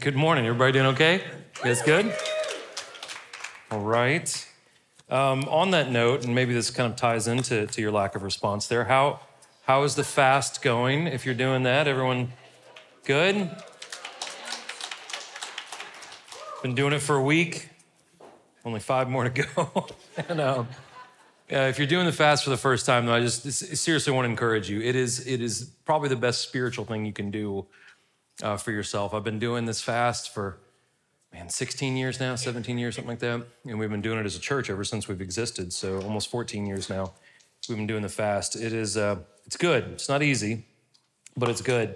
Good morning. Everybody doing okay? You guys good? All right. On that note, and maybe this kind of ties into your lack of response there, how is the fast going? If you're doing that, everyone good? Been doing it for a week. Only 5 more to go. And, if you're doing the fast for the first time, though, I just seriously want to encourage you. It is probably the best spiritual thing you can do for yourself. I've been doing this fast for, 16 years now, 17 years, something like that. And we've been doing it as a church ever since we've existed, so almost 14 years now we've been doing the fast. It is, it's good. It's not easy, but it's good.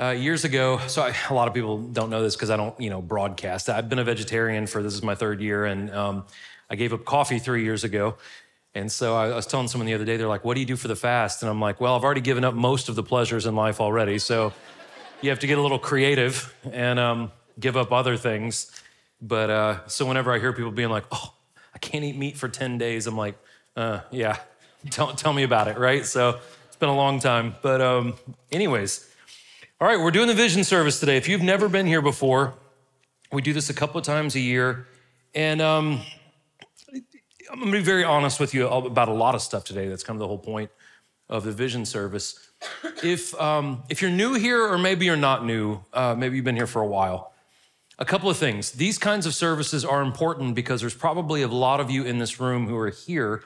Years ago, a lot of people don't know this because I don't, broadcast. I've been a vegetarian for, this is my 3rd year, and I gave up coffee 3 years ago. And so I was telling someone the other day, they're like, what do you do for the fast? And I'm like, well, I've already given up most of the pleasures in life already. So you have to get a little creative and give up other things. But so whenever I hear people being like, oh, I can't eat meat for 10 days, I'm like, yeah, don't tell me about it, right? So it's been a long time. But anyways, all right, we're doing the Vision Service today. If you've never been here before, we do this a couple of times a year. And I'm gonna be very honest with you about a lot of stuff today. That's kind of the whole point of the Vision Service. If you're new here, or maybe you're not new, maybe you've been here for a while, a couple of things. These kinds of services are important because there's probably a lot of you in this room who are here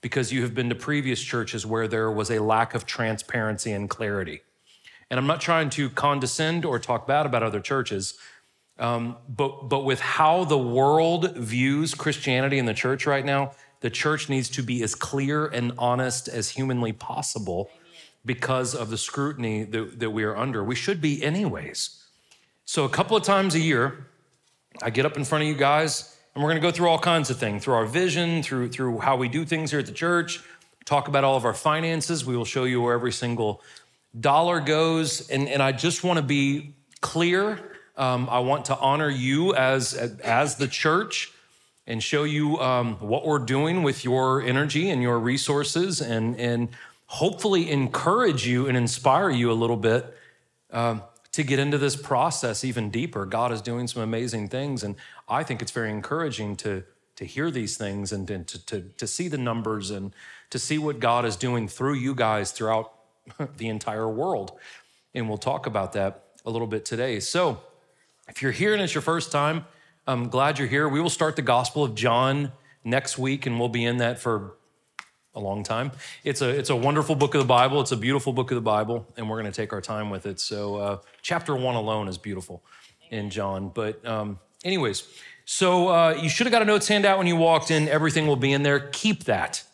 because you have been to previous churches where there was a lack of transparency and clarity. And I'm not trying to condescend or talk bad about other churches, but with how the world views Christianity and the church right now, the church needs to be as clear and honest as humanly possible because of the scrutiny that we are under. We should be anyways. So a couple of times a year, I get up in front of you guys, and we're gonna go through all kinds of things, through our vision, through how we do things here at the church, talk about all of our finances. We will show you where every single dollar goes, and I just wanna be clear. I want to honor you as the church and show you what we're doing with your energy and your resources and hopefully encourage you and inspire you a little bit to get into this process even deeper. God is doing some amazing things, and I think it's very encouraging to hear these things and to see the numbers and to see what God is doing through you guys throughout the entire world. And we'll talk about that a little bit today. So, if you're here and it's your first time, I'm glad you're here. We will start the Gospel of John next week, and we'll be in that for a long time. It's a wonderful book of the Bible. It's a beautiful book of the Bible, and we're going to take our time with it. So chapter 1 alone is beautiful in John. But anyways, so you should have got a notes handout when you walked in. Everything will be in there. Keep that.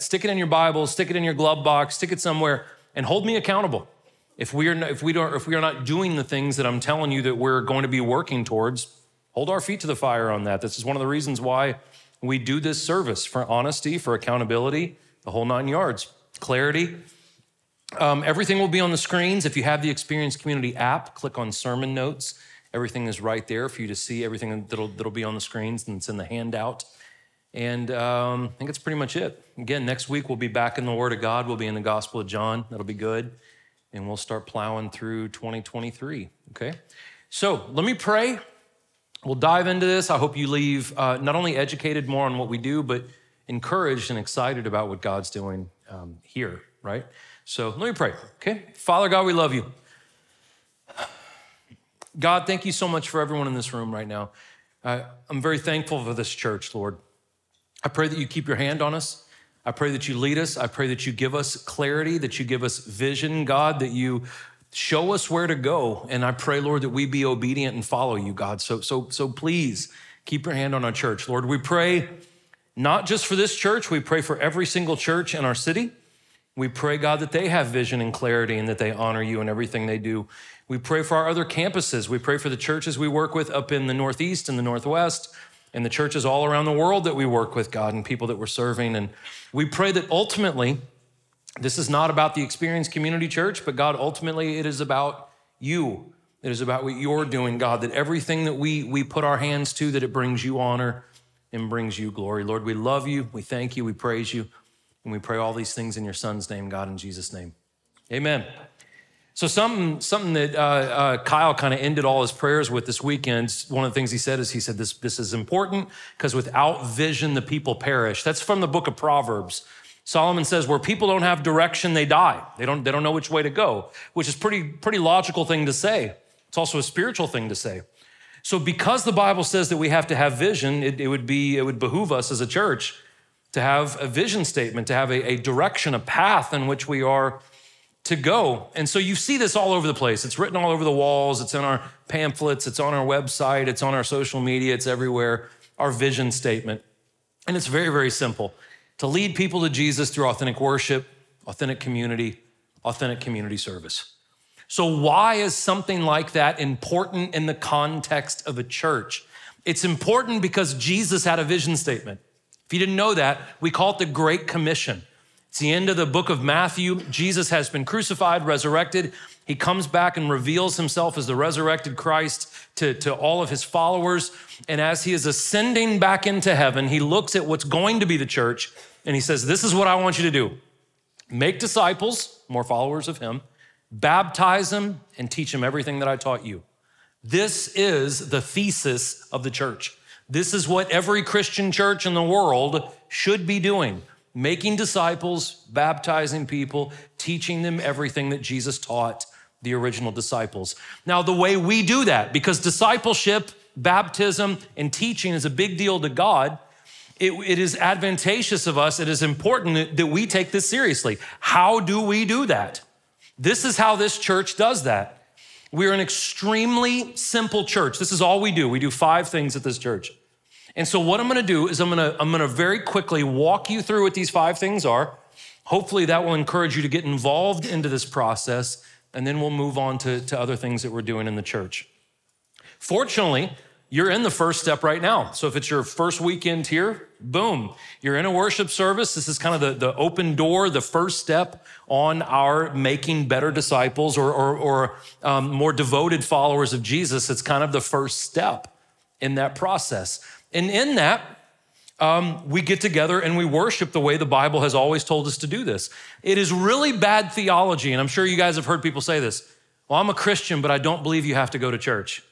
Stick it in your Bible. Stick it in your glove box. Stick it somewhere, and hold me accountable. If we are not doing the things that I'm telling you that we're going to be working towards, hold our feet to the fire on that. This is one of the reasons why we do this service, for honesty, for accountability, the whole 9 yards, clarity. Everything will be on the screens. If you have the Experience Community app, click on Sermon Notes. Everything is right there for you to see everything that'll be on the screens, and it's in the handout. And I think that's pretty much it. Again, next week we'll be back in the Word of God. We'll be in the Gospel of John. That'll be good. And we'll start plowing through 2023, okay? So let me pray. We'll dive into this. I hope you leave not only educated more on what we do, but encouraged and excited about what God's doing here, right? So let me pray, okay? Father God, we love you. God, thank you so much for everyone in this room right now. I'm very thankful for this church, Lord. I pray that you keep your hand on us. I pray that you lead us. I pray that you give us clarity, that you give us vision, God, that you show us where to go. And I pray, Lord, that we be obedient and follow you, God. So please keep your hand on our church, Lord. We pray not just for this church. We pray for every single church in our city. We pray, God, that they have vision and clarity and that they honor you in everything they do. We pray for our other campuses. We pray for the churches we work with up in the Northeast and the Northwest, and the churches all around the world that we work with, God, and people that we're serving. And we pray that ultimately, this is not about the Experience Community Church, but God, ultimately it is about you. It is about what you're doing, God, that everything that we put our hands to, that it brings you honor and brings you glory. Lord, we love you, we thank you, we praise you, and we pray all these things in your Son's name, God, in Jesus' name, amen. So something that Kyle kind of ended all his prayers with this weekend, one of the things he said is, he said, this is important because without vision, the people perish. That's from the book of Proverbs. Solomon says, where people don't have direction, they die. They don't know which way to go, which is pretty logical thing to say. It's also a spiritual thing to say. So because the Bible says that we have to have vision, it would behoove us as a church to have a vision statement, to have a direction, a path in which we are to go. And so you see this all over the place. It's written all over the walls. It's in our pamphlets. It's on our website. It's on our social media. It's everywhere, our vision statement. And it's very, very simple. To lead people to Jesus through authentic worship, authentic community service. So why is something like that important in the context of a church? It's important because Jesus had a vision statement. If you didn't know that, we call it the Great Commission. It's the end of the book of Matthew. Jesus has been crucified, resurrected. He comes back and reveals himself as the resurrected Christ to all of his followers. And as he is ascending back into heaven, he looks at what's going to be the church and he says, this is what I want you to do. Make disciples, more followers of him, baptize them and teach them everything that I taught you. This is the thesis of the church. This is what every Christian church in the world should be doing. Making disciples, baptizing people, teaching them everything that Jesus taught the original disciples. Now, the way we do that, because discipleship, baptism, and teaching is a big deal to God, it is advantageous of us. It is important that we take this seriously. How do we do that? This is how this church does that. We're an extremely simple church. This is all we do. We do 5 things at this church. And so what I'm gonna do is I'm gonna very quickly walk you through what these 5 things are. Hopefully that will encourage you to get involved into this process, and then we'll move on to other things that we're doing in the church. Fortunately, you're in the first step right now. So if it's your first weekend here, boom, you're in a worship service. This is kind of the open door, the first step on our making better disciples or more devoted followers of Jesus. It's kind of the first step in that process. And in that, we get together and we worship the way the Bible has always told us to do this. It is really bad theology, and I'm sure you guys have heard people say this. Well, I'm a Christian, but I don't believe you have to go to church.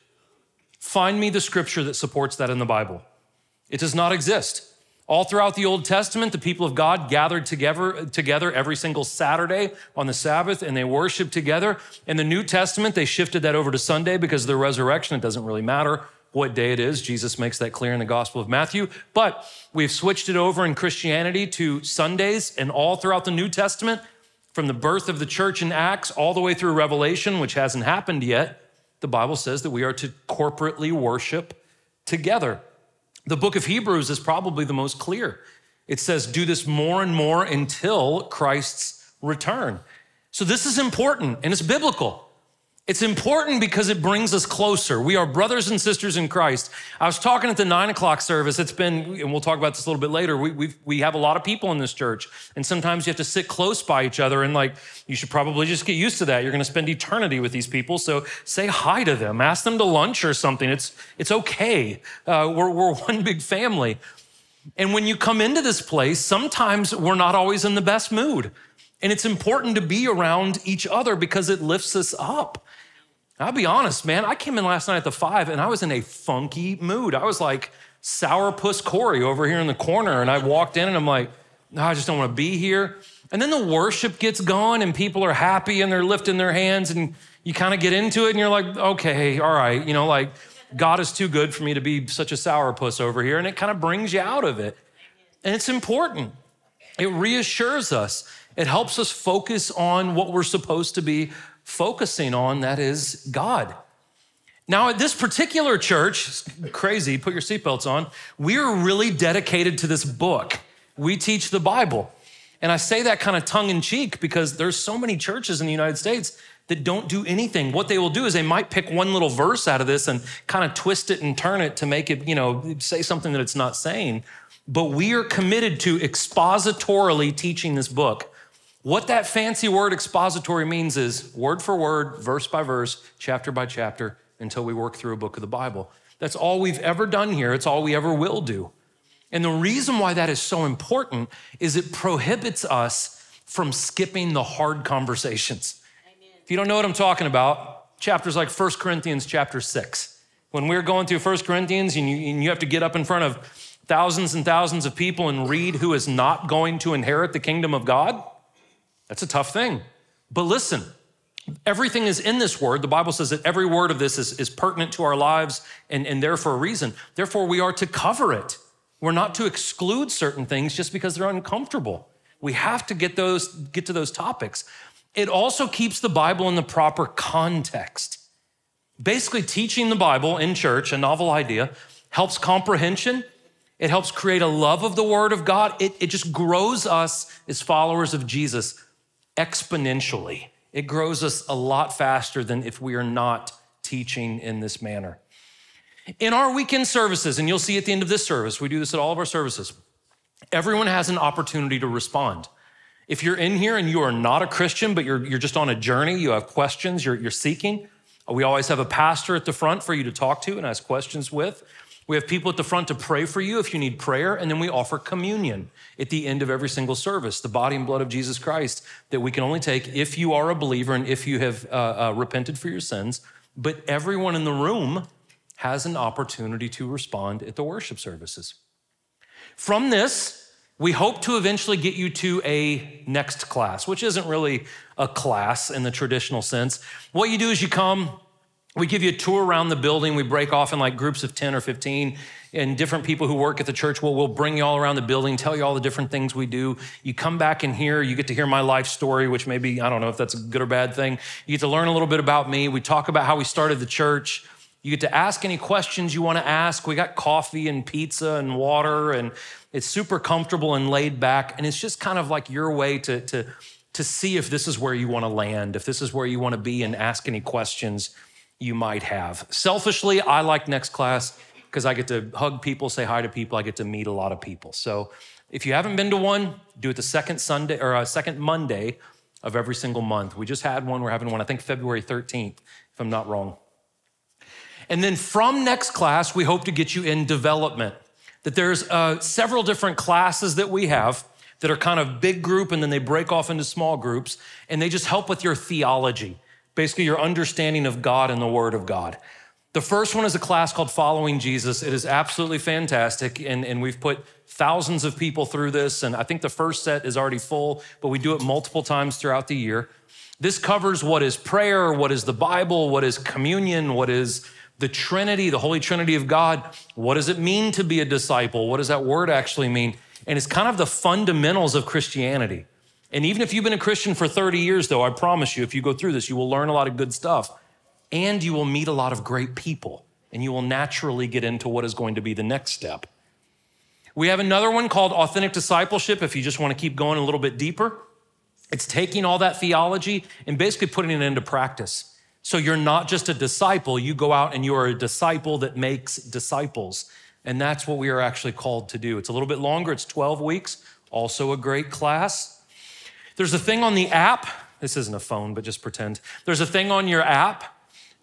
Find me the scripture that supports that in the Bible. It does not exist. All throughout the Old Testament, the people of God gathered together every single Saturday on the Sabbath, and they worshiped together. In the New Testament, they shifted that over to Sunday because of the resurrection. It doesn't really matter what day it is. Jesus makes that clear in the Gospel of Matthew. But we've switched it over in Christianity to Sundays, and all throughout the New Testament, from the birth of the church in Acts all the way through Revelation, which hasn't happened yet, the Bible says that we are to corporately worship together. The book of Hebrews is probably the most clear. It says, do this more and more until Christ's return. So this is important, and it's biblical. It's important because it brings us closer. We are brothers and sisters in Christ. I was talking at the 9 o'clock service. It's been, and we'll talk about this a little bit later, we have a lot of people in this church, and sometimes you have to sit close by each other, and you should probably just get used to that. You're gonna spend eternity with these people, so say hi to them, ask them to lunch or something. It's okay. We're one big family. And when you come into this place, sometimes we're not always in the best mood. And it's important to be around each other because it lifts us up. I'll be honest, man, I came in last night at the 5 and I was in a funky mood. I was like sourpuss Corey over here in the corner, and I walked in and I'm like, no, I just don't wanna be here. And then the worship gets going and people are happy and they're lifting their hands, and you kind of get into it and you're like, okay, all right, God is too good for me to be such a sourpuss over here. And it kind of brings you out of it. And it's important. It reassures us. It helps us focus on what we're supposed to be focusing on, that is God. Now at this particular church, crazy, put your seatbelts on, we're really dedicated to this book. We teach the Bible. And I say that kind of tongue in cheek because there's so many churches in the United States that don't do anything. What they will do is they might pick one little verse out of this and kind of twist it and turn it to make it, say something that it's not saying. But we are committed to expositorily teaching this book. What that fancy word expository means is word for word, verse by verse, chapter by chapter, until we work through a book of the Bible. That's all we've ever done here. It's all we ever will do. And the reason why that is so important is it prohibits us from skipping the hard conversations. Amen. If you don't know what I'm talking about, chapters like 1 Corinthians chapter 6. When we're going through 1 Corinthians and you have to get up in front of thousands and thousands of people and read who is not going to inherit the kingdom of God, that's a tough thing. But listen, everything is in this word. The Bible says that every word of this is pertinent to our lives and there for a reason. Therefore, we are to cover it. We're not to exclude certain things just because they're uncomfortable. We have to get to those topics. It also keeps the Bible in the proper context. Basically, teaching the Bible in church, a novel idea, helps comprehension. It helps create a love of the Word of God. It just grows us as followers of Jesus exponentially. It grows us a lot faster than if we are not teaching in this manner. In our weekend services, and you'll see at the end of this service, we do this at all of our services, everyone has an opportunity to respond. If you're in here and you are not a Christian, but you're just on a journey, you have questions, you're seeking, we always have a pastor at the front for you to talk to and ask questions with. We have people at the front to pray for you if you need prayer, and then we offer communion at the end of every single service, the body and blood of Jesus Christ that we can only take if you are a believer and if you have repented for your sins. But everyone in the room has an opportunity to respond at the worship services. From this, we hope to eventually get you to a next class, which isn't really a class in the traditional sense. What you do is you come, we give you a tour around the building, we break off in like groups of 10 or 15, and different people who work at the church will bring you all around the building, tell you all the different things we do. You come back in here, you get to hear my life story, which maybe, I don't know if that's a good or bad thing. You get to learn a little bit about me. We talk about how we started the church. You get to ask any questions you want to ask. We got coffee and pizza and water, and it's super comfortable and laid back. And it's just kind of like your way to see if this is where you want to land, if this is where you want to be, and ask any questions you might have. Selfishly, I like next class because I get to hug people, say hi to people. I get to meet a lot of people. So if you haven't been to one, do it the second Sunday or second Monday of every single month. We just had one. We're having one, I think February 13th, if I'm not wrong. And then from next class, we hope to get you in development, that there's several different classes that we have that are kind of big group, and then they break off into small groups, and they just help with your theology, basically your understanding of God and the Word of God. The first one is a class called Following Jesus. It is absolutely fantastic, and we've put thousands of people through this, and I think the first set is already full, but we do it multiple times throughout the year. This covers what is prayer, what is the Bible, what is communion, what is the Trinity, the Holy Trinity of God. What does it mean to be a disciple? What does that word actually mean? And it's kind of the fundamentals of Christianity. And even if you've been a Christian for 30 years, though, I promise you, if you go through this, you will learn a lot of good stuff, and you will meet a lot of great people, and you will naturally get into what is going to be the next step. We have another one called Authentic Discipleship, if you just want to keep going a little bit deeper. It's taking all that theology and basically putting it into practice. So you're not just a disciple, you go out and you are a disciple that makes disciples. And that's what we are actually called to do. It's a little bit longer, it's 12 weeks, also a great class. There's a thing on the app, this isn't a phone, but just pretend. There's a thing on your app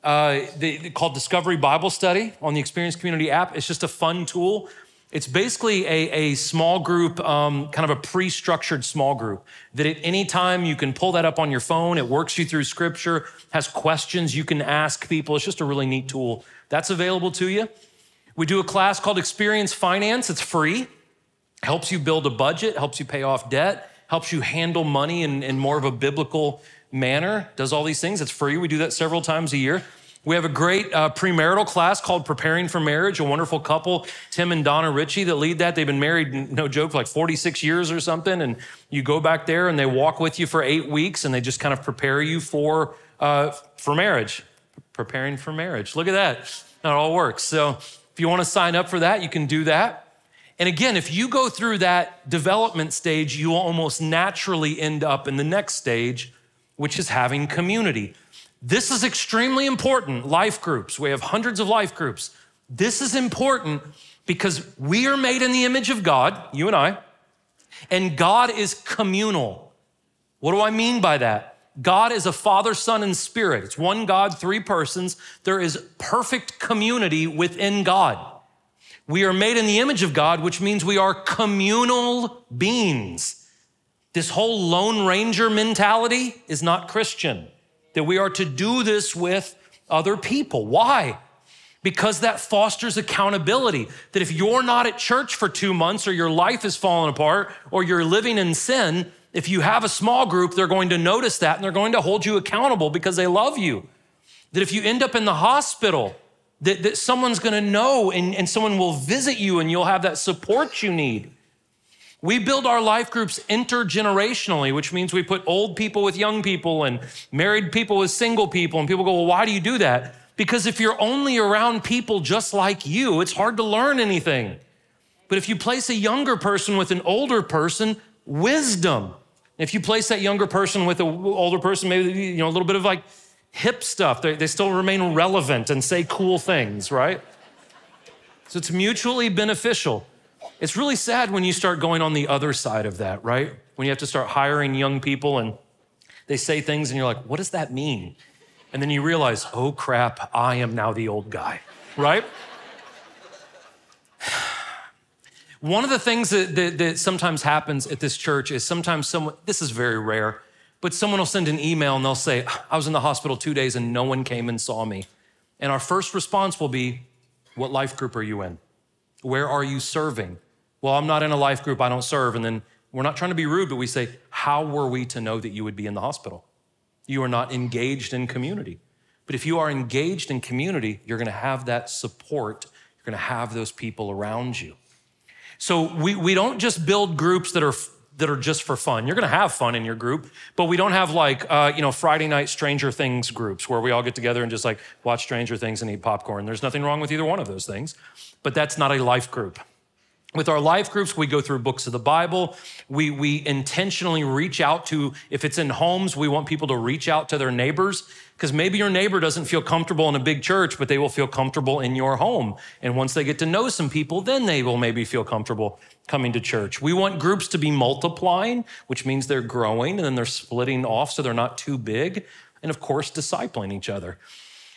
called Discovery Bible Study on the Experience Community app. It's just a fun tool. It's basically a small group, kind of a pre-structured small group that at any time you can pull that up on your phone. It works you through scripture, has questions you can ask people. It's just a really neat tool. That's available to you. We do a class called Experience Finance. It's free. Helps you build a budget, helps you pay off debt, helps you handle money in more of a biblical manner, does all these things. It's free. We do that several times a year. We have a great premarital class called Preparing for Marriage, a wonderful couple, Tim and Donna Ritchie, that lead that. They've been married, no joke, for like 46 years or something. And you go back there and they walk with you for 8 weeks and they just kind of prepare you for marriage. Preparing for marriage. Look at that. That all works. So if you want to sign up for that, you can do that. And again, if you go through that development stage, you will almost naturally end up in the next stage, which is having community. This is extremely important, life groups. We have hundreds of life groups. This is important because we are made in the image of God, you and God is communal. What do I mean by that? God is a Father, Son, and Spirit. It's one God, three persons. There is perfect community within God. We are made in the image of God, which means we are communal beings. This whole Lone Ranger mentality is not Christian. that we are to do this with other people. Why? Because that fosters accountability. That if you're not at church for 2 months or your life is falling apart or you're living in sin, if you have a small group, they're going to notice that and they're going to hold you accountable because they love you. That if you end up in the hospital, that someone's gonna know and someone will visit you and you'll have that support you need. We build our life groups intergenerationally, which means we put old people with young people and married people with single people. And people go, well, why do you do that? Because if you're only around people just like you, it's hard to learn anything. But if you place a younger person with an older person, wisdom. If you place that younger person with an older person, maybe a little bit of like hip stuff, they still remain relevant and say cool things, right? So it's mutually beneficial. It's really sad when you start going on the other side of that, right? When you have to start hiring young people and they say things and you're like, what does that mean? And then you realize, oh crap, I am now the old guy, right? One of the things that sometimes happens at this church is sometimes someone, this is very rare, but someone will send an email and they'll say, I was in the hospital 2 days and no one came and saw me. And our first response will be, what life group are you in? Where are you serving? Well, I'm not in a life group, I don't serve. And then we're not trying to be rude, but we say, how were we to know that you would be in the hospital? You are not engaged in community. But if you are engaged in community, you're gonna have that support. You're gonna have those people around you. So we don't just build groups that are just for fun. You're gonna have fun in your group, but we don't have like, Friday night Stranger Things groups where we all get together and just like watch Stranger Things and eat popcorn. There's nothing wrong with either one of those things, but that's not a life group. With our life groups, we go through books of the Bible. We intentionally reach out to, if it's in homes, we want people to reach out to their neighbors, because maybe your neighbor doesn't feel comfortable in a big church, but they will feel comfortable in your home. And once they get to know some people, then they will maybe feel comfortable coming to church. We want groups to be multiplying, which means they're growing and then they're splitting off so they're not too big. And of course, discipling each other.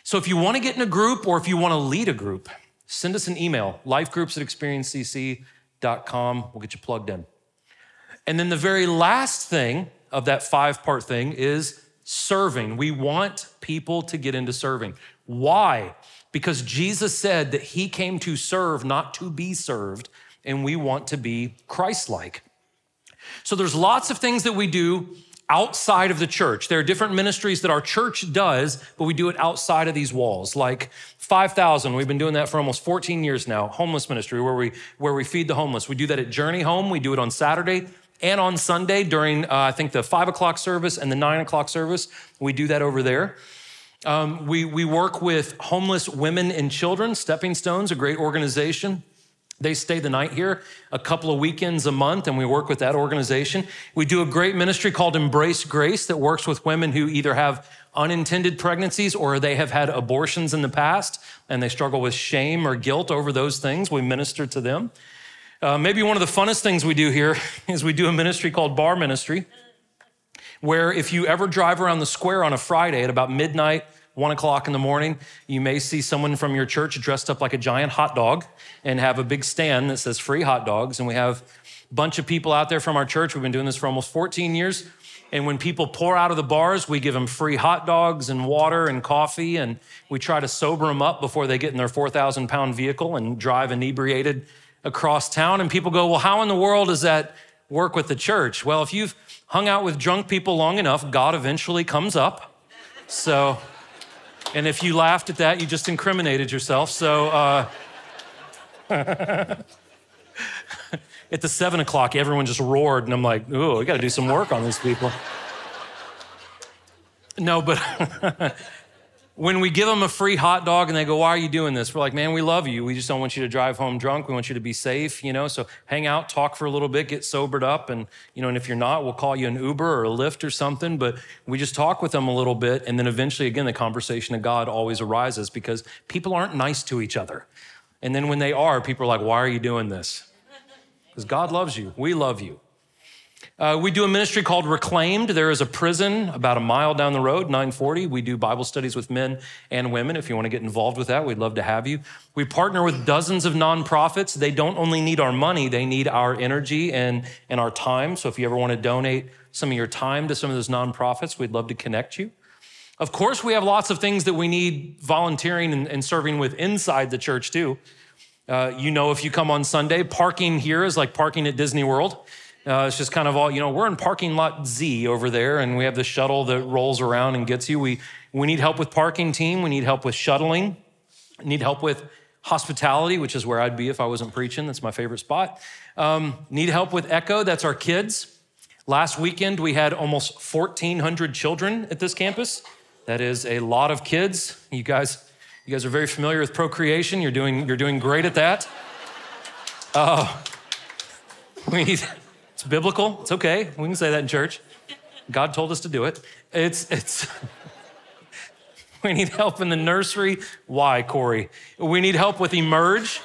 So if you want to get in a group or if you want to lead a group, send us an email, lifegroups@experiencecc.com. We'll get you plugged in. And then the very last thing of that 5-part thing is serving. We want people to get into serving. Why? Because Jesus said that he came to serve, not to be served, and we want to be Christ-like. So there's lots of things that we do outside of the church. There are different ministries that our church does, but we do it outside of these walls. Like 5,000, we've been doing that for almost 14 years now, homeless ministry, where we feed the homeless. We do that at Journey Home. We do it on Saturday and on Sunday during, I think, the 5 o'clock service and the 9 o'clock service. We do that over there. We work with homeless women and children. Stepping Stones, a great organization. They stay the night here a couple of weekends a month, and we work with that organization. We do a great ministry called Embrace Grace that works with women who either have unintended pregnancies or they have had abortions in the past, and they struggle with shame or guilt over those things. We minister to them. Maybe one of the funnest things we do here is we do a ministry called Bar Ministry, where if you ever drive around the square on a Friday at about midnight, 1 o'clock in the morning, you may see someone from your church dressed up like a giant hot dog and have a big stand that says free hot dogs. And we have a bunch of people out there from our church. We've been doing this for almost 14 years. And when people pour out of the bars, we give them free hot dogs and water and coffee. And we try to sober them up before they get in their 4,000-pound vehicle and drive inebriated across town. And people go, well, how in the world does that work with the church? Well, if you've hung out with drunk people long enough, God eventually comes up. So... and if you laughed at that, you just incriminated yourself. So at the 7 o'clock, everyone just roared. And I'm like, ooh, we got to do some work on these people. No, but when we give them a free hot dog and they go, why are you doing this? We're like, man, we love you. We just don't want you to drive home drunk. We want you to be safe, So hang out, talk for a little bit, get sobered up. And, and if you're not, we'll call you an Uber or a Lyft or something. But we just talk with them a little bit. And then eventually, again, the conversation of God always arises because people aren't nice to each other. And then when they are, people are like, why are you doing this? Because God loves you. We love you. We do a ministry called Reclaimed. There is a prison about a mile down the road, 940. We do Bible studies with men and women. If you want to get involved with that, we'd love to have you. We partner with dozens of nonprofits. They don't only need our money, they need our energy and our time. So if you ever want to donate some of your time to some of those nonprofits, we'd love to connect you. Of course, we have lots of things that we need volunteering and serving with inside the church too. If you come on Sunday, parking here is like parking at Disney World. It's just kind of all, we're in parking lot Z over there, and we have the shuttle that rolls around and gets you. We need help with parking team. We need help with shuttling. We need help with hospitality, which is where I'd be if I wasn't preaching. That's my favorite spot. Need help with Echo. That's our kids. Last weekend, we had almost 1,400 children at this campus. That is a lot of kids. You guys are very familiar with procreation. You're doing great at that. It's biblical. It's okay. We can say that in church. God told us to do it. We need help in the nursery. Why, Corey? We need help with Emerge.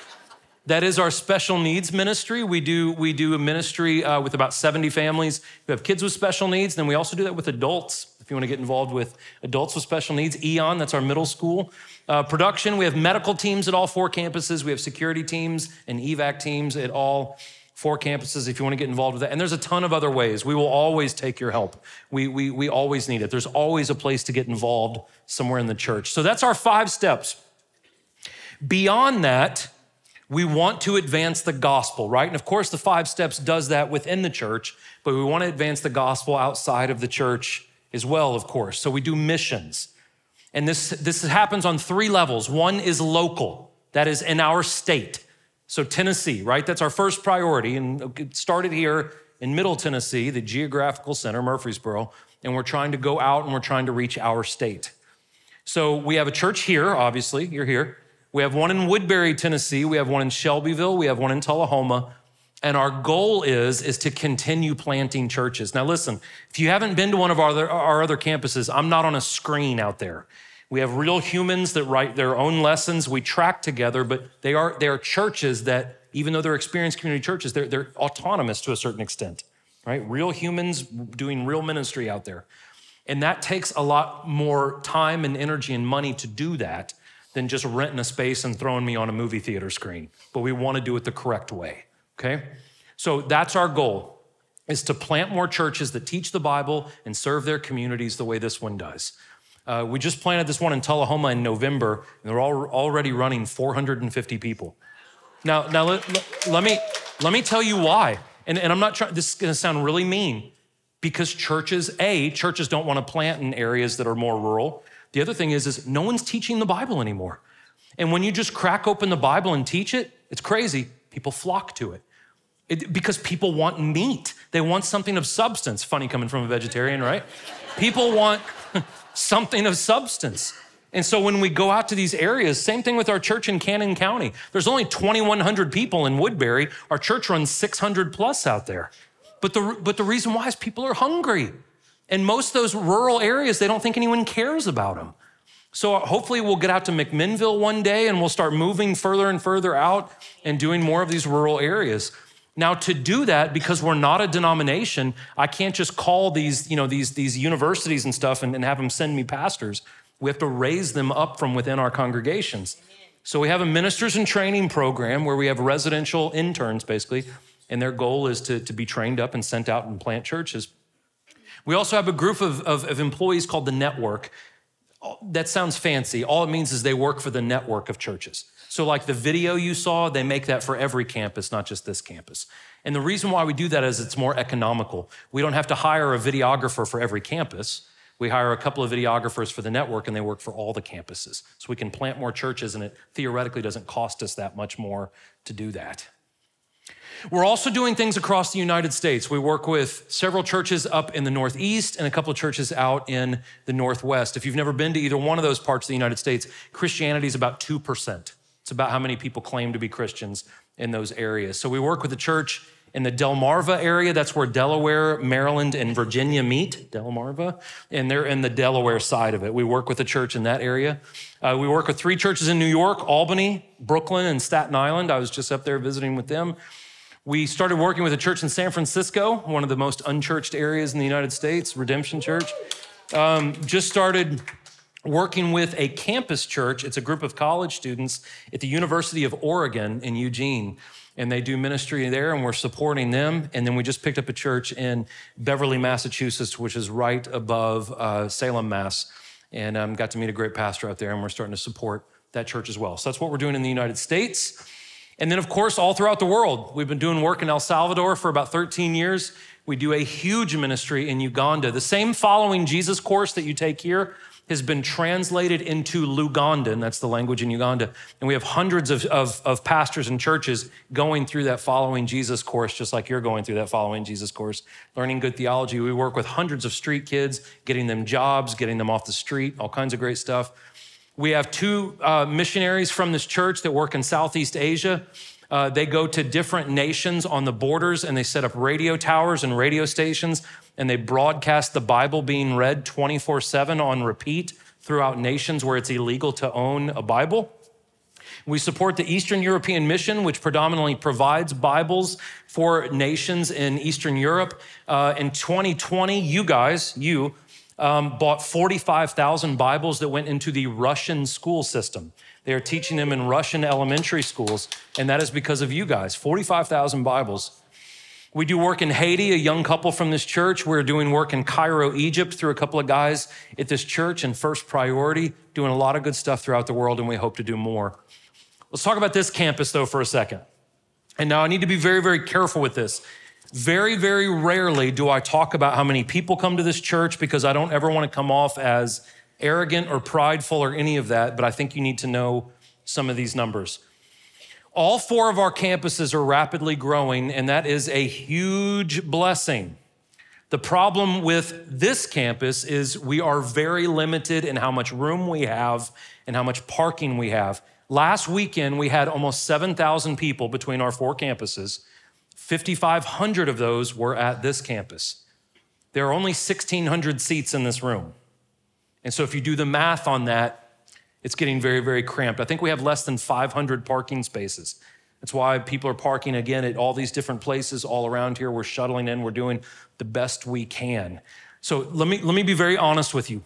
That is our special needs ministry. We do a ministry with about 70 families who have kids with special needs. Then we also do that with adults. If you want to get involved with adults with special needs, Eon, that's our middle school production. We have medical teams at all four campuses. We have security teams and evac teams at all four campuses if you want to get involved with that. And there's a ton of other ways. We will always take your help. We always need it. There's always a place to get involved somewhere in the church. So that's our 5 steps. Beyond that, we want to advance the gospel, right? And of course, the 5 steps does that within the church, but we want to advance the gospel outside of the church as well, of course. So we do missions. And this happens on 3 levels. One is local, that is in our state. So Tennessee, right? That's our first priority. And it started here in Middle Tennessee, the geographical center, Murfreesboro, and we're trying to go out and we're trying to reach our state. So we have a church here, obviously, you're here. We have one in Woodbury, Tennessee. We have one in Shelbyville. We have one in Tullahoma. And our goal is to continue planting churches. Now listen, if you haven't been to one of our other campuses, I'm not on a screen out there. We have real humans that write their own lessons. We track together, but they are churches that, even though they're Experience Community Churches, they're autonomous to a certain extent, right? Real humans doing real ministry out there. And that takes a lot more time and energy and money to do that than just renting a space and throwing me on a movie theater screen. But we want to do it the correct way, okay? So that's our goal, is to plant more churches that teach the Bible and serve their communities the way this one does. We just planted this one in Tullahoma in November, and they're already running 450 people. Now let me tell you why. And I'm not trying, this is gonna sound really mean, because churches don't wanna plant in areas that are more rural. The other thing is no one's teaching the Bible anymore. And when you just crack open the Bible and teach it, it's crazy. People flock to it because people want meat. They want something of substance. Funny coming from a vegetarian, right? People want something of substance. And so when we go out to these areas, same thing with our church in Cannon County. There's only 2,100 people in Woodbury. Our church runs 600 plus out there. But the reason why is people are hungry. And most of those rural areas, they don't think anyone cares about them. So hopefully we'll get out to McMinnville one day and we'll start moving further and further out and doing more of these rural areas. Now to do that, because we're not a denomination, I can't just call these universities and stuff and have them send me pastors. We have to raise them up from within our congregations. So we have a ministers and training program where we have residential interns basically, and their goal is to be trained up and sent out and plant churches. We also have a group of employees called the network. That sounds fancy. All it means is they work for the network of churches. So like the video you saw, they make that for every campus, not just this campus. And the reason why we do that is it's more economical. We don't have to hire a videographer for every campus. We hire a couple of videographers for the network and they work for all the campuses. So we can plant more churches and it theoretically doesn't cost us that much more to do that. We're also doing things across the United States. We work with several churches up in the Northeast and a couple of churches out in the Northwest. If you've never been to either one of those parts of the United States, Christianity is about 2%. It's about how many people claim to be Christians in those areas. So we work with a church in the Delmarva area. That's where Delaware, Maryland, and Virginia meet, Delmarva, and they're in the Delaware side of it. We work with a church in that area. We work with 3 churches in New York, Albany, Brooklyn, and Staten Island. I was just up there visiting with them. We started working with a church in San Francisco, one of the most unchurched areas in the United States, Redemption Church. Just started working with a campus church. It's a group of college students at the University of Oregon in Eugene, and they do ministry there, and we're supporting them. And then we just picked up a church in Beverly, Massachusetts, which is right above Salem, Mass. and got to meet a great pastor out there, and we're starting to support that church as well. So that's what we're doing in the United States. And then, of course, all throughout the world. We've been doing work in El Salvador for about 13 years. We do a huge ministry in Uganda. The same Following Jesus course that you take here has been translated into Lugandan. That's the language in Uganda. And we have hundreds of pastors and churches going through that Following Jesus course, just like you're going through that Following Jesus course, learning good theology. We work with hundreds of street kids, getting them jobs, getting them off the street, all kinds of great stuff. We have two missionaries from this church that work in Southeast Asia. They go to different nations on the borders, and they set up radio towers and radio stations, and they broadcast the Bible being read 24/7 on repeat throughout nations where it's illegal to own a Bible. We support the Eastern European Mission, which predominantly provides Bibles for nations in Eastern Europe. In 2020, you bought 45,000 Bibles that went into the Russian school system. They are teaching them in Russian elementary schools, and that is because of you guys, 45,000 Bibles. We do work in Haiti, a young couple from this church. We're doing work in Cairo, Egypt, through a couple of guys at this church in First Priority, doing a lot of good stuff throughout the world, and we hope to do more. Let's talk about this campus, though, for a second. And now I need to be very, very careful with this. Very, very rarely do I talk about how many people come to this church, because I don't ever want to come off as arrogant or prideful or any of that, but I think you need to know some of these numbers. All four of our campuses are rapidly growing, and that is a huge blessing. The problem with this campus is we are very limited in how much room we have and how much parking we have. Last weekend, we had almost 7,000 people between our four campuses. 5,500 of those were at this campus. There are only 1,600 seats in this room. And so if you do the math on that, it's getting very, very cramped. I think we have less than 500 parking spaces. That's why people are parking, again, at all these different places all around here. We're shuttling in. We're doing the best we can. So let me be very honest with you.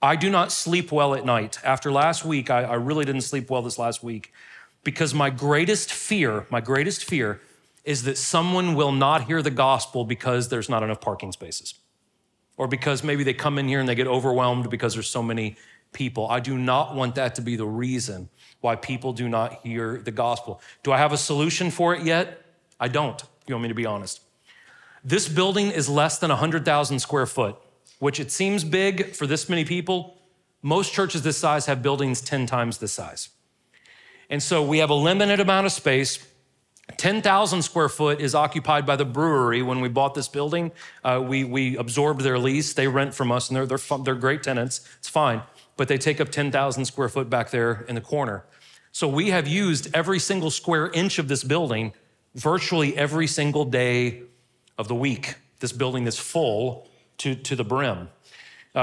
I do not sleep well at night. After last week, I really didn't sleep well this last week, because my greatest fear is that someone will not hear the gospel because there's not enough parking spaces, or because maybe they come in here and they get overwhelmed because there's so many people. I do not want that to be the reason why people do not hear the gospel. Do I have a solution for it yet? I don't, you want me to be honest. This building is less than 100,000 square foot, which it seems big for this many people. Most churches this size have buildings 10 times this size. And so we have a limited amount of space. 10,000 square foot is occupied by the brewery. When we bought this building, we absorbed their lease. They rent from us, and they're great tenants. It's fine, but they take up 10,000 square foot back there in the corner. So we have used every single square inch of this building virtually every single day of the week. This building is full to the brim.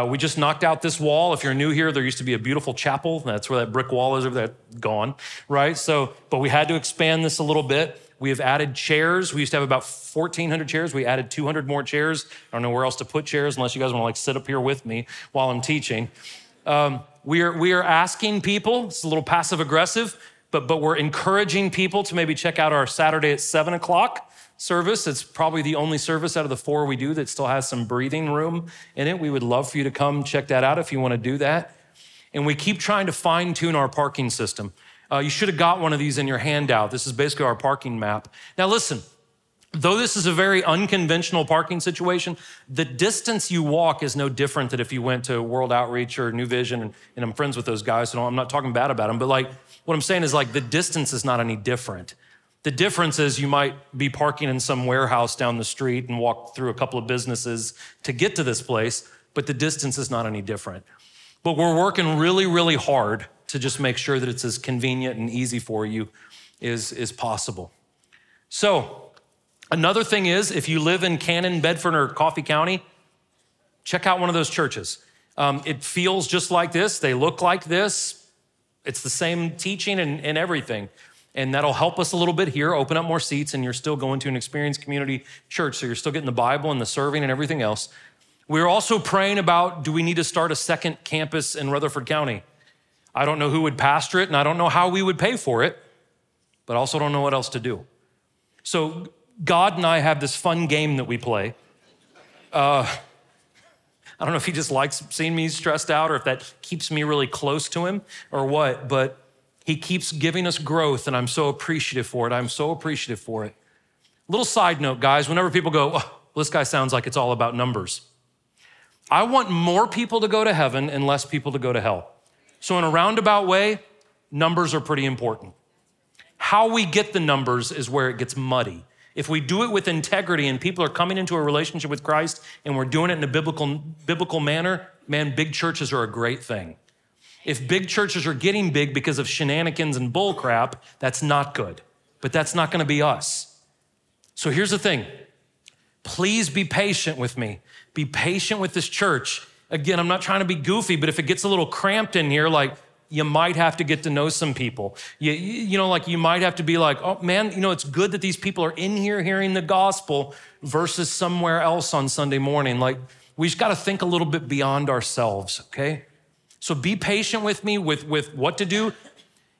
We just knocked out this wall. If you're new here, there used to be a beautiful chapel. That's where that brick wall is over there, gone, right? So, but we had to expand this a little bit. We have added chairs. We used to have about 1,400 chairs. We added 200 more chairs. I don't know where else to put chairs unless you guys want to like sit up here with me while I'm teaching. We are asking people, it's a little passive aggressive, but we're encouraging people to maybe check out our Saturday at 7:00. Service. It's probably the only service out of the four we do that still has some breathing room in it. We would love for you to come check that out if you want to do that. And we keep trying to fine tune our parking system. You should have got one of these in your handout. This is basically our parking map. Now listen, though this is a very unconventional parking situation, the distance you walk is no different than if you went to World Outreach or New Vision, and I'm friends with those guys, so I'm not talking bad about them, but like what I'm saying is like the distance is not any different. The difference is you might be parking in some warehouse down the street and walk through a couple of businesses to get to this place, but the distance is not any different. But we're working really, really hard to just make sure that it's as convenient and easy for you as possible. So another thing is, if you live in Cannon, Bedford, or Coffee County, check out one of those churches. It feels just like this. They look like this. It's the same teaching and everything. And that'll help us a little bit here, open up more seats, and you're still going to an Experience Community Church, so you're still getting the Bible and the serving and everything else. We're also praying about, do we need to start a second campus in Rutherford County? I don't know who would pastor it, and I don't know how we would pay for it, but I also don't know what else to do. So God and I have this fun game that we play. I don't know if he just likes seeing me stressed out or if that keeps me really close to him or what, but he keeps giving us growth, and I'm so appreciative for it. I'm so appreciative for it. Little side note, guys, whenever people go, oh, this guy sounds like it's all about numbers. I want more people to go to heaven and less people to go to hell. So in a roundabout way, numbers are pretty important. How we get the numbers is where it gets muddy. If we do it with integrity and people are coming into a relationship with Christ and we're doing it in a biblical manner, man, big churches are a great thing. If big churches are getting big because of shenanigans and bull crap, that's not good, but that's not gonna be us. So here's the thing. Please be patient with me. Be patient with this church. Again, I'm not trying to be goofy, but if it gets a little cramped in here, like you might have to get to know some people. You you might have to be like, oh man, it's good that these people are in here hearing the gospel versus somewhere else on Sunday morning. Like we just got to think a little bit beyond ourselves, okay? So be patient with me with what to do,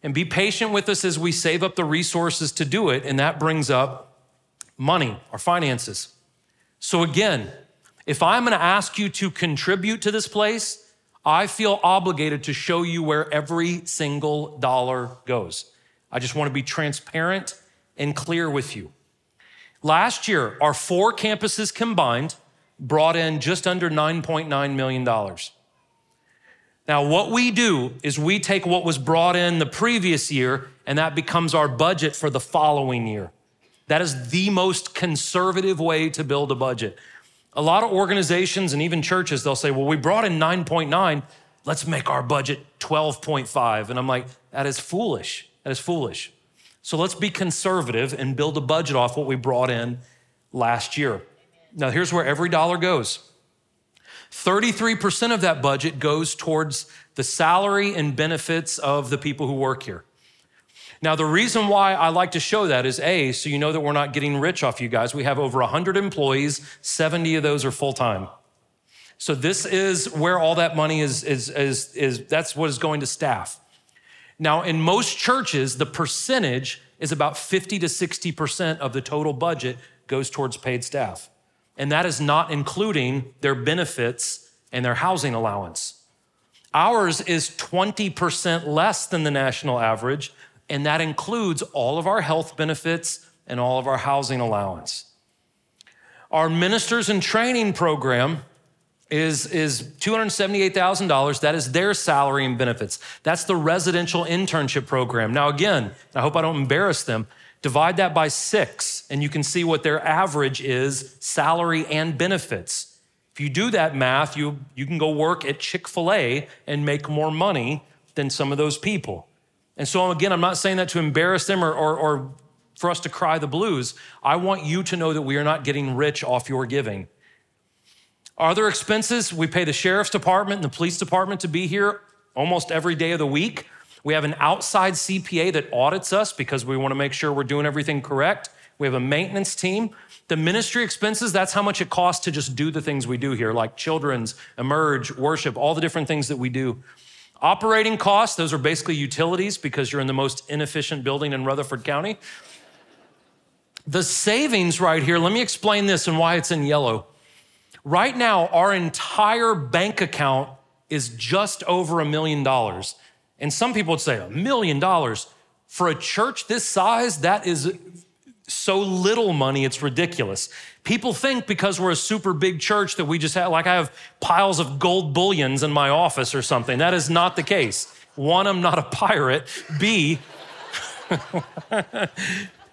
and be patient with us as we save up the resources to do it. And that brings up money, our finances. So again, if I'm gonna ask you to contribute to this place, I feel obligated to show you where every single dollar goes. I just wanna be transparent and clear with you. Last year, our four campuses combined brought in just under $9.9 million. Now, what we do is we take what was brought in the previous year and that becomes our budget for the following year. That is the most conservative way to build a budget. A lot of organizations and even churches, they'll say, well, we brought in 9.9, let's make our budget 12.5. And I'm like, that is foolish. That is foolish. So let's be conservative and build a budget off what we brought in last year. Now, here's where every dollar goes. 33% of that budget goes towards the salary and benefits of the people who work here. Now, the reason why I like to show that is A, so you know that we're not getting rich off you guys. We have over 100 employees, 70 of those are full-time. So this is where all that money is that's what is going to staff. Now, in most churches, the percentage is about 50 to 60% of the total budget goes towards paid staff. And that is not including their benefits and their housing allowance. Ours is 20% less than the national average, and that includes all of our health benefits and all of our housing allowance. Our ministers and training program is $278,000. That is their salary and benefits. That's the residential internship program. Now again, I hope I don't embarrass them, divide that by 6 and you can see what their average is, salary and benefits. If you do that math, you can go work at Chick-fil-A and make more money than some of those people. And so again, I'm not saying that to embarrass them or for us to cry the blues. I want you to know that we are not getting rich off your giving. Our other expenses, we pay the sheriff's department and the police department to be here almost every day of the week. We have an outside CPA that audits us because we wanna make sure we're doing everything correct. We have a maintenance team. The ministry expenses, that's how much it costs to just do the things we do here, like children's, Emerge, worship, all the different things that we do. Operating costs, those are basically utilities because you're in the most inefficient building in Rutherford County. The savings right here, let me explain this and why it's in yellow. Right now, our entire bank account is just over $1 million. And some people would say $1 million. For a church this size, that is so little money, it's ridiculous. People think because we're a super big church that we just have, like I have piles of gold bullions in my office or something. That is not the case. One, I'm not a pirate. B,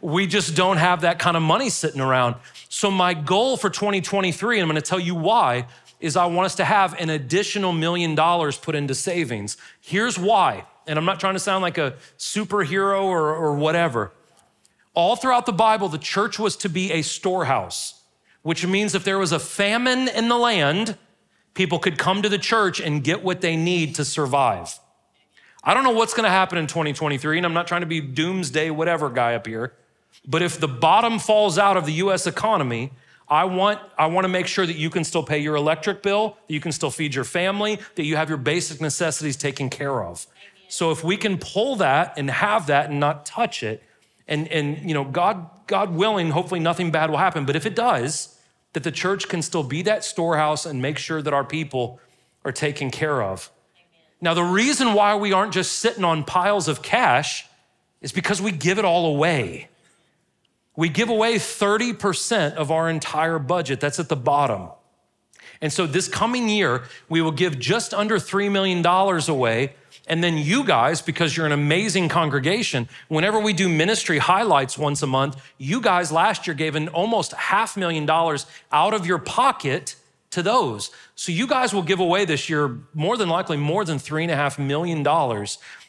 we just don't have that kind of money sitting around. So my goal for 2023, and I'm gonna tell you why, is I want us to have an additional $1 million put into savings. Here's why, and I'm not trying to sound like a superhero or whatever. All throughout the Bible, the church was to be a storehouse, which means if there was a famine in the land, people could come to the church and get what they need to survive. I don't know what's gonna happen in 2023, and I'm not trying to be doomsday whatever guy up here, but if the bottom falls out of the US economy, I want to make sure that you can still pay your electric bill, that you can still feed your family, that you have your basic necessities taken care of. Amen. So if we can pull that and have that and not touch it, and God willing, hopefully nothing bad will happen. But if it does, that the church can still be that storehouse and make sure that our people are taken care of. Amen. Now, the reason why we aren't just sitting on piles of cash is because we give it all away. We give away 30% of our entire budget. That's at the bottom. And so this coming year, we will give just under $3 million away. And then you guys, because you're an amazing congregation, whenever we do ministry highlights once a month, you guys last year gave an almost $500,000 out of your pocket to those. So you guys will give away this year, more than likely, more than $3.5 million.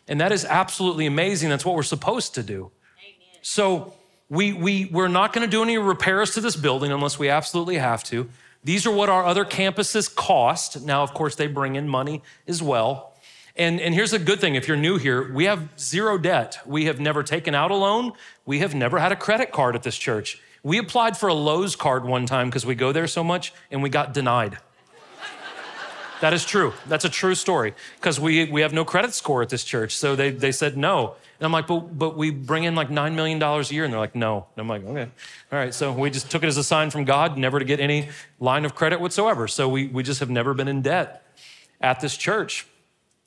And that is absolutely amazing. That's what we're supposed to do. Amen. So we're not gonna do any repairs to this building unless we absolutely have to. These are what our other campuses cost. Now, of course, they bring in money as well. And here's a good thing, if you're new here, we have zero debt. We have never taken out a loan. We have never had a credit card at this church. We applied for a Lowe's card one time because we go there so much and we got denied. That is true. That's a true story because we have no credit score at this church. So they said no. And I'm like, but we bring in like $9 million a year. And they're like, no. And I'm like, okay. All right. So we just took it as a sign from God never to get any line of credit whatsoever. So we just have never been in debt at this church.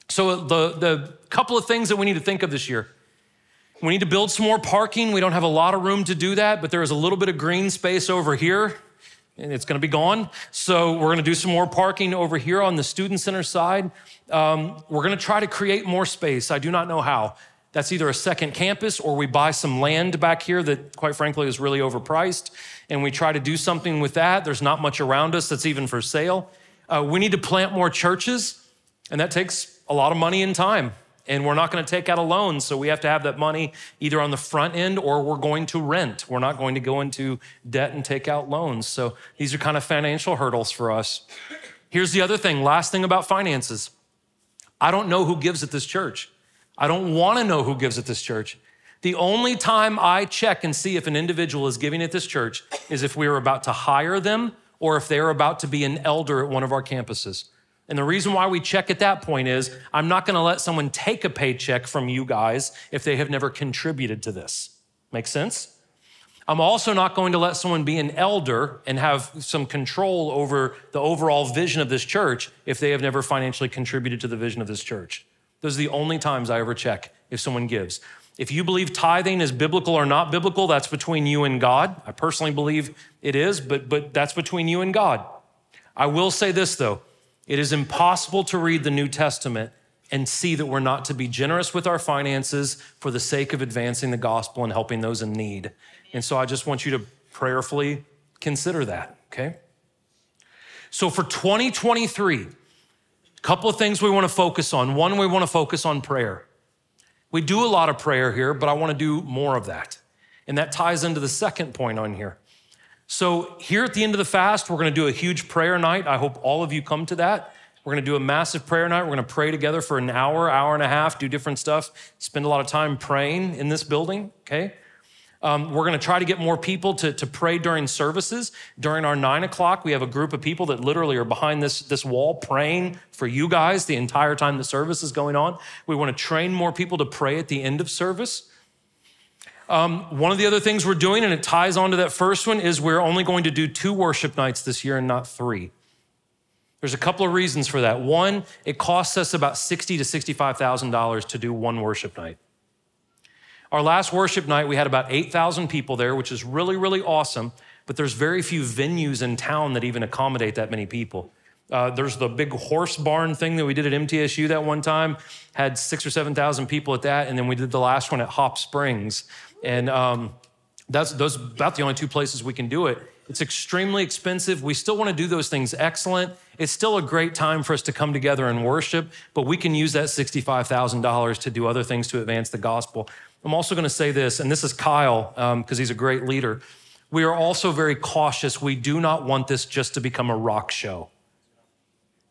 So the couple of things that we need to think of this year. We need to build some more parking. We don't have a lot of room to do that, but there is a little bit of green space over here and it's gonna be gone. So we're gonna do some more parking over here on the student center side. We're gonna try to create more space. I do not know how. That's either a second campus or we buy some land back here that quite frankly is really overpriced and we try to do something with that. There's not much around us that's even for sale. We need to plant more churches and that takes a lot of money and time, and we're not gonna take out a loan, so we have to have that money either on the front end or we're going to rent. We're not going to go into debt and take out loans. So these are kind of financial hurdles for us. Here's the other thing, last thing about finances. I don't know who gives at this church. I don't wanna know who gives at this church. The only time I check and see if an individual is giving at this church is if we are about to hire them or if they're about to be an elder at one of our campuses. And the reason why we check at that point is I'm not gonna let someone take a paycheck from you guys if they have never contributed to this. Make sense? I'm also not going to let someone be an elder and have some control over the overall vision of this church if they have never financially contributed to the vision of this church. Those are the only times I ever check if someone gives. If you believe tithing is biblical or not biblical, that's between you and God. I personally believe it is, but that's between you and God. I will say this though, it is impossible to read the New Testament and see that we're not to be generous with our finances for the sake of advancing the gospel and helping those in need. And so I just want you to prayerfully consider that, okay? So for 2023, a couple of things we wanna focus on. One, we wanna focus on prayer. We do a lot of prayer here, but I wanna do more of that. And that ties into the second point on here. So here at the end of the fast, we're gonna do a huge prayer night. I hope all of you come to that. We're gonna do a massive prayer night. We're gonna pray together for an hour, hour and a half, do different stuff, spend a lot of time praying in this building, okay? We're gonna try to get more people to pray during services. During our 9 o'clock, we have a group of people that literally are behind this wall praying for you guys the entire time the service is going on. We wanna train more people to pray at the end of service. One of the other things we're doing, and it ties onto that first one, is we're only going to do 2 worship nights this year and not 3. There's a couple of reasons for that. One, it costs us about $60,000 to $65,000 to do one worship night. Our last worship night, we had about 8,000 people there, which is really, really awesome, but there's very few venues in town that even accommodate that many people. There's the big horse barn thing that we did at MTSU that one time, had 6,000 or 7,000 people at that, and then we did the last one at Hop Springs. And those are about the only 2 places we can do it. It's extremely expensive. We still wanna do those things excellent. It's still a great time for us to come together and worship, but we can use that $65,000 to do other things to advance the gospel. I'm also gonna say this, and this is Kyle, because he's a great leader. We are also very cautious. We do not want this just to become a rock show.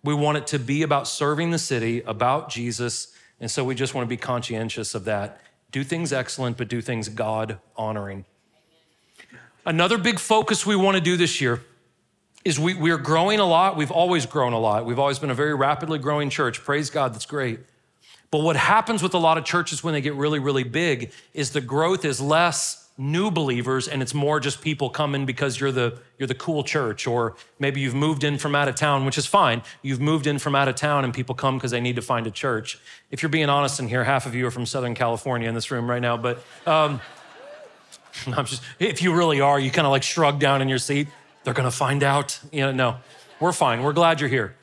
We want it to be about serving the city, about Jesus, and so we just wanna be conscientious of that. Do things excellent, but do things God-honoring. Another big focus we wanna do this year is we're growing a lot. We've always grown a lot. We've always been a very rapidly growing church. Praise God, that's great. But what happens with a lot of churches when they get really, really big is the growth is less new believers and it's more just people coming because you're the cool church, or maybe you've moved in from out of town, which is fine. You've moved in from out of town and people come because they need to find a church. If you're being honest in here, half of you are from Southern California in this room right now, but I'm just, if you really are, you kind of like shrug down in your seat. They're gonna find out. You know, no, we're fine. We're glad you're here.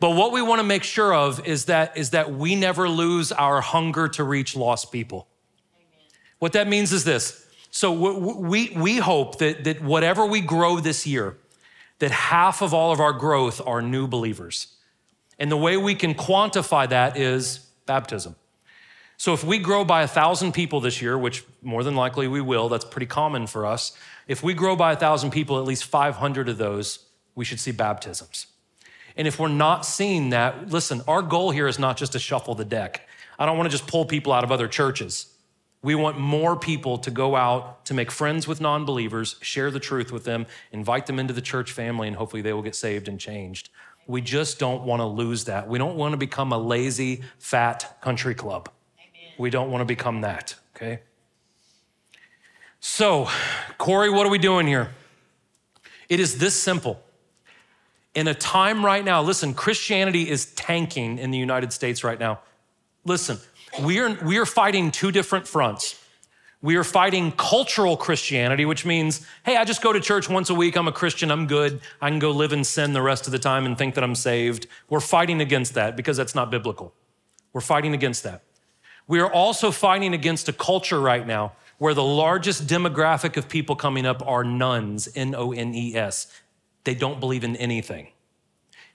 But what we wanna make sure of is that we never lose our hunger to reach lost people. Amen. What that means is this. So we hope that whatever we grow this year, that half of all of our growth are new believers. And the way we can quantify that is baptism. So if we grow by 1,000 people this year, which more than likely we will, that's pretty common for us. If we grow by 1,000 people, at least 500 of those, we should see baptisms. And if we're not seeing that, listen, our goal here is not just to shuffle the deck. I don't wanna just pull people out of other churches. We want more people to go out to make friends with non-believers, share the truth with them, invite them into the church family, and hopefully they will get saved and changed. We just don't wanna lose that. We don't wanna become a lazy, fat country club. We don't want to become that, okay? So, Corey, what are we doing here? It is this simple. In a time right now, listen, Christianity is tanking in the United States right now. Listen, we are fighting two different fronts. We are fighting cultural Christianity, which means, hey, I just go to church once a week, I'm a Christian, I'm good, I can go live in sin the rest of the time and think that I'm saved. We're fighting against that because that's not biblical. We're fighting against that. We are also fighting against a culture right now where the largest demographic of people coming up are nuns, N-O-N-E-S. They don't believe in anything.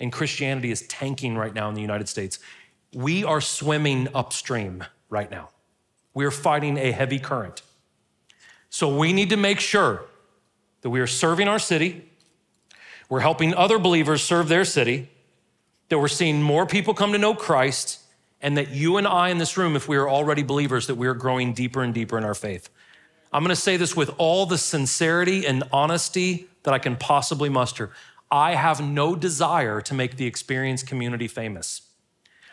And Christianity is tanking right now in the United States. We are swimming upstream right now. We are fighting a heavy current. So we need to make sure that we are serving our city, we're helping other believers serve their city, that we're seeing more people come to know Christ, and that you and I in this room, if we are already believers, that we are growing deeper and deeper in our faith. I'm gonna say this with all the sincerity and honesty that I can possibly muster. I have no desire to make the Experience community famous.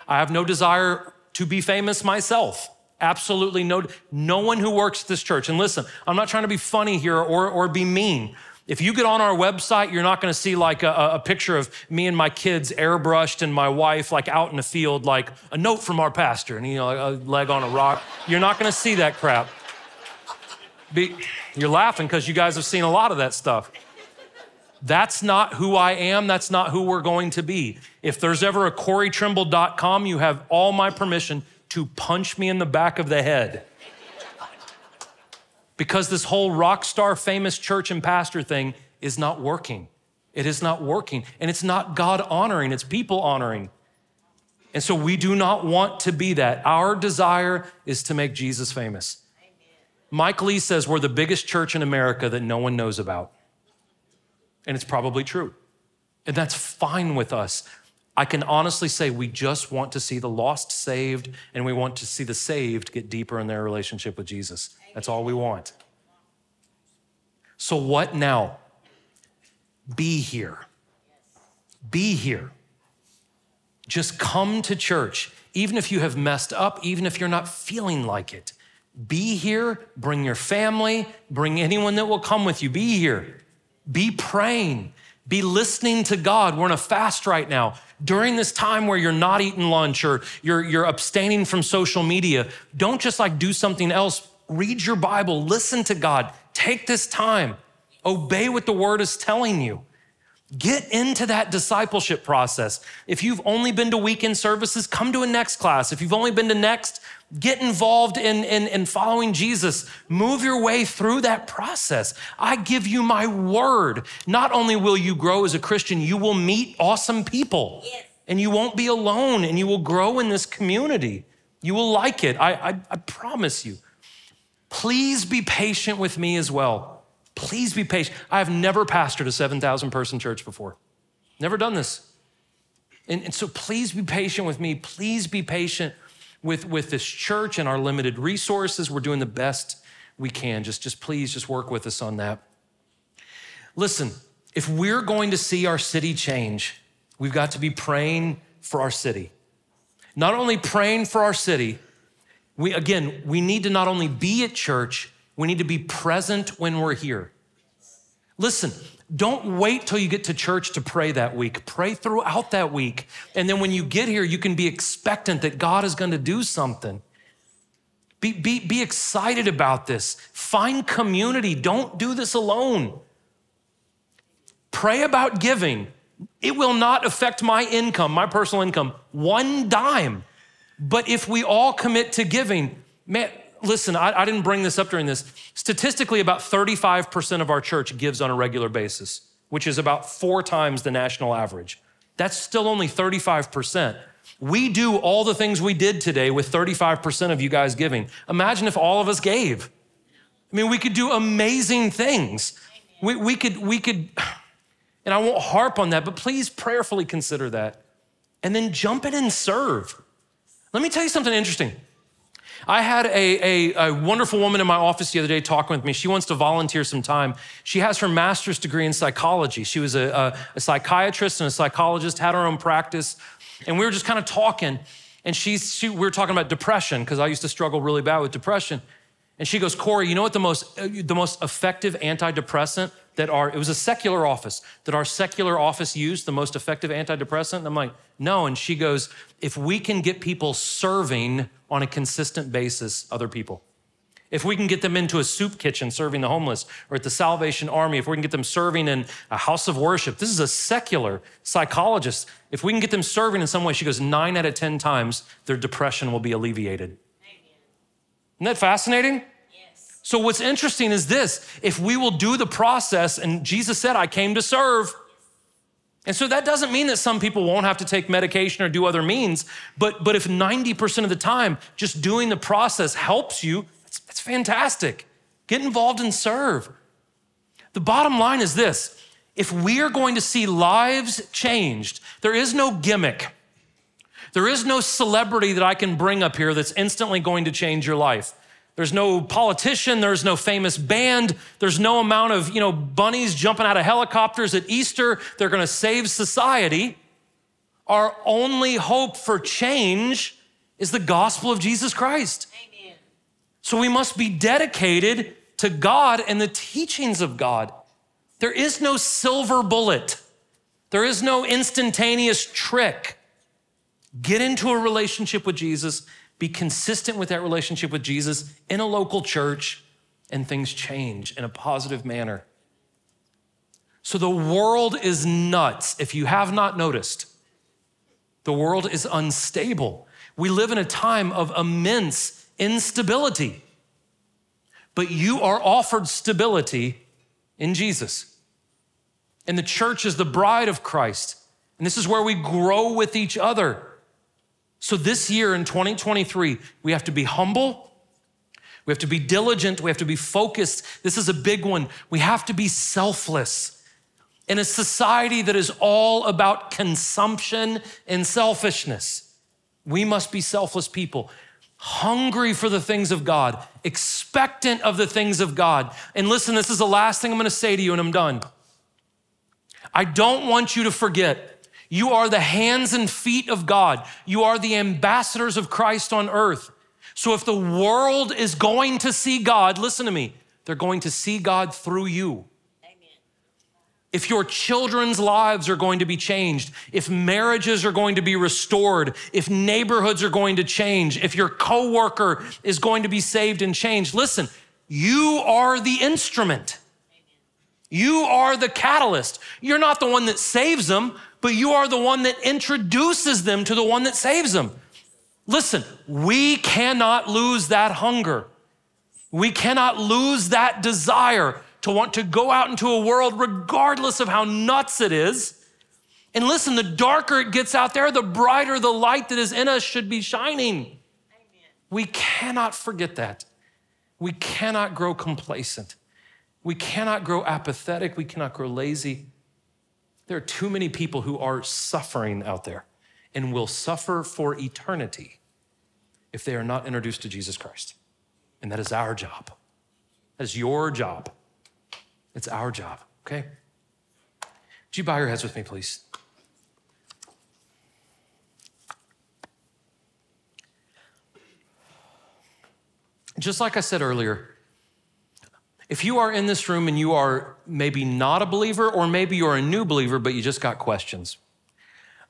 I have no desire to be famous myself. Absolutely no one who works at this church. And listen, I'm not trying to be funny here or be mean. If you get on our website, you're not gonna see like a picture of me and my kids airbrushed and my wife like out in a field, like a note from our pastor and a leg on a rock. You're not gonna see that crap. You're laughing because you guys have seen a lot of that stuff. That's not who I am. That's not who we're going to be. If there's ever a CoreyTrimble.com, you have all my permission to punch me in the back of the head. Because this whole rock star famous church and pastor thing is not working. It is not working. And it's not God honoring, it's people honoring. And so we do not want to be that. Our desire is to make Jesus famous. Amen. Mike Lee says we're the biggest church in America that no one knows about. And it's probably true. And that's fine with us. I can honestly say we just want to see the lost saved, and we want to see the saved get deeper in their relationship with Jesus. That's all we want. So what now? Be here. Be here. Just come to church, even if you have messed up, even if you're not feeling like it. Be here, bring your family, bring anyone that will come with you. Be here. Be praying. Be listening to God. We're in a fast right now. During this time where you're not eating lunch or you're abstaining from social media, don't just like do something else. Read your Bible, listen to God, take this time, obey what the word is telling you. Get into that discipleship process. If you've only been to weekend services, come to a Next class. If you've only been to Next, get involved in following Jesus. Move your way through that process. I give you my word. Not only will you grow as a Christian, you will meet awesome people. Yes. And you won't be alone and you will grow in this community. You will like it, I promise you. Please be patient with me as well. Please be patient. I have never pastored a 7,000 person church before. Never done this. And so please be patient with me. Please be patient with this church and our limited resources. We're doing the best we can. Just please just work with us on that. Listen, if we're going to see our city change, we've got to be praying for our city. Not only praying for our city, we need to not only be at church, We need to be present when we're here. Listen, don't wait till you get to church to pray that week. Pray throughout that week. And then when you get here, you can be expectant that God is going to do something. Be excited about this. Find community. Don't do this alone. Pray about giving. It will not affect my income, my personal income, one dime. But if we all commit to giving, man, listen, I didn't bring this up during this. Statistically, about 35% of our church gives on a regular basis, which is about 4 times the national average. That's still only 35%. We do all the things we did today with 35% of you guys giving. Imagine if all of us gave. I mean, we could do amazing things. We could, and I won't harp on that, but please prayerfully consider that. And then jump in and serve. Let me tell you something interesting. I had a wonderful woman in my office the other day talking with me. She wants to volunteer some time. She has her master's degree in psychology. She was a psychiatrist and a psychologist, had her own practice. And we were just kind of talking. And we were talking about depression, because I used to struggle really bad with depression. And she goes, Corey, you know what the most effective antidepressant it was a secular office, that our secular office used, the most effective antidepressant? And I'm like, no. And she goes, if we can get people serving on a consistent basis, other people, if we can get them into a soup kitchen serving the homeless, or at the Salvation Army, if we can get them serving in a house of worship, this is a secular psychologist. If we can get them serving in some way, she goes, 9 out of 10 times, their depression will be alleviated. Isn't that fascinating? Yes. So what's interesting is this, if we will do the process, and Jesus said, I came to serve. Yes. And so that doesn't mean that some people won't have to take medication or do other means, but if 90% of the time, just doing the process helps you, it's fantastic. Get involved and serve. The bottom line is this, if we are going to see lives changed, there is no gimmick. There is no celebrity that I can bring up here that's instantly going to change your life. There's no politician, there's no famous band, there's no amount of, bunnies jumping out of helicopters at Easter. They're gonna save society. Our only hope for change is the gospel of Jesus Christ. Amen. So we must be dedicated to God and the teachings of God. There is no silver bullet. There is no instantaneous trick. Get into a relationship with Jesus, be consistent with that relationship with Jesus in a local church, and things change in a positive manner. So the world is nuts. If you have not noticed, the world is unstable. We live in a time of immense instability, but you are offered stability in Jesus. And the church is the bride of Christ. And this is where we grow with each other. So this year in 2023, we have to be humble, we have to be diligent, we have to be focused. This is a big one. We have to be selfless. In a society that is all about consumption and selfishness, we must be selfless people, hungry for the things of God, expectant of the things of God. And listen, this is the last thing I'm gonna say to you and I'm done. I don't want you to forget, you are the hands and feet of God. You are the ambassadors of Christ on earth. So if the world is going to see God, listen to me, they're going to see God through you. Amen. If your children's lives are going to be changed, if marriages are going to be restored, if neighborhoods are going to change, if your coworker is going to be saved and changed, listen, you are the instrument. You are the catalyst. You're not the one that saves them, but you are the one that introduces them to the one that saves them. Listen, we cannot lose that hunger. We cannot lose that desire to want to go out into a world regardless of how nuts it is. And listen, the darker it gets out there, the brighter the light that is in us should be shining. Amen. We cannot forget that. We cannot grow complacent. We cannot grow apathetic. We cannot grow lazy. There are too many people who are suffering out there and will suffer for eternity if they are not introduced to Jesus Christ. And that is our job. That is your job. It's our job, okay? Would you bow your heads with me, please? Just like I said earlier, If you are in this room and you are maybe not a believer, or maybe you're a new believer, but you just got questions.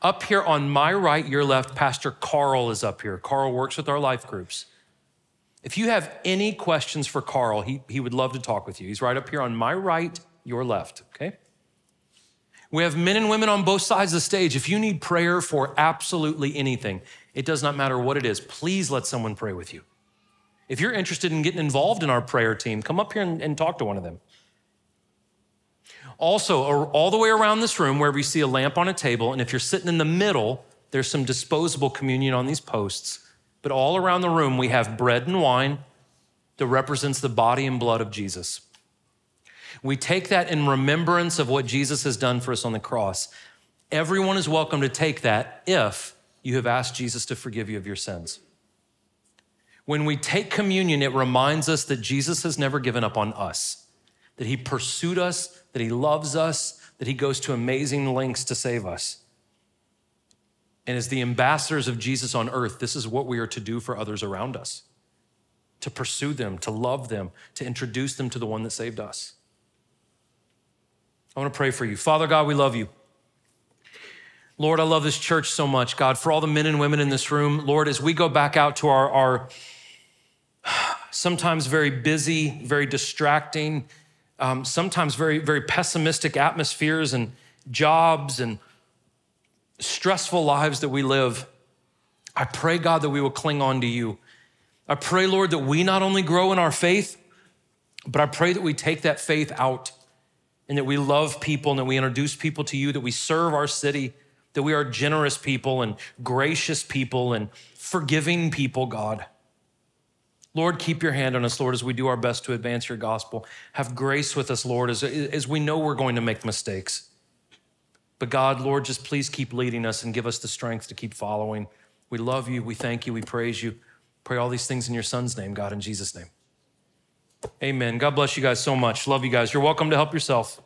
Up here on my right, your left, Pastor Carl is up here. Carl works with our life groups. If you have any questions for Carl, he would love to talk with you. He's right up here on my right, your left, okay? We have men and women on both sides of the stage. If you need prayer for absolutely anything, it does not matter what it is, please let someone pray with you. If you're interested in getting involved in our prayer team, come up here and talk to one of them. Also, all the way around this room, wherever you see a lamp on a table, and if you're sitting in the middle, there's some disposable communion on these posts, but all around the room, we have bread and wine that represents the body and blood of Jesus. We take that in remembrance of what Jesus has done for us on the cross. Everyone is welcome to take that if you have asked Jesus to forgive you of your sins. When we take communion, it reminds us that Jesus has never given up on us, that he pursued us, that he loves us, that he goes to amazing lengths to save us. And as the ambassadors of Jesus on earth, this is what we are to do for others around us, to pursue them, to love them, to introduce them to the one that saved us. I want to pray for you. Father God, we love you. Lord, I love this church so much. God, for all the men and women in this room, Lord, as we go back out to our sometimes very busy, very distracting, sometimes very, very pessimistic atmospheres and jobs and stressful lives that we live, I pray, God, that we will cling on to you. I pray, Lord, that we not only grow in our faith, but I pray that we take that faith out, and that we love people, and that we introduce people to you, that we serve our city, that we are generous people and gracious people and forgiving people, God. Lord, keep your hand on us, Lord, as we do our best to advance your gospel. Have grace with us, Lord, as we know we're going to make mistakes. But God, Lord, just please keep leading us and give us the strength to keep following. We love you, we thank you, we praise you. Pray all these things in your son's name, God, in Jesus' name. Amen. God bless you guys so much. Love you guys. You're welcome to help yourself.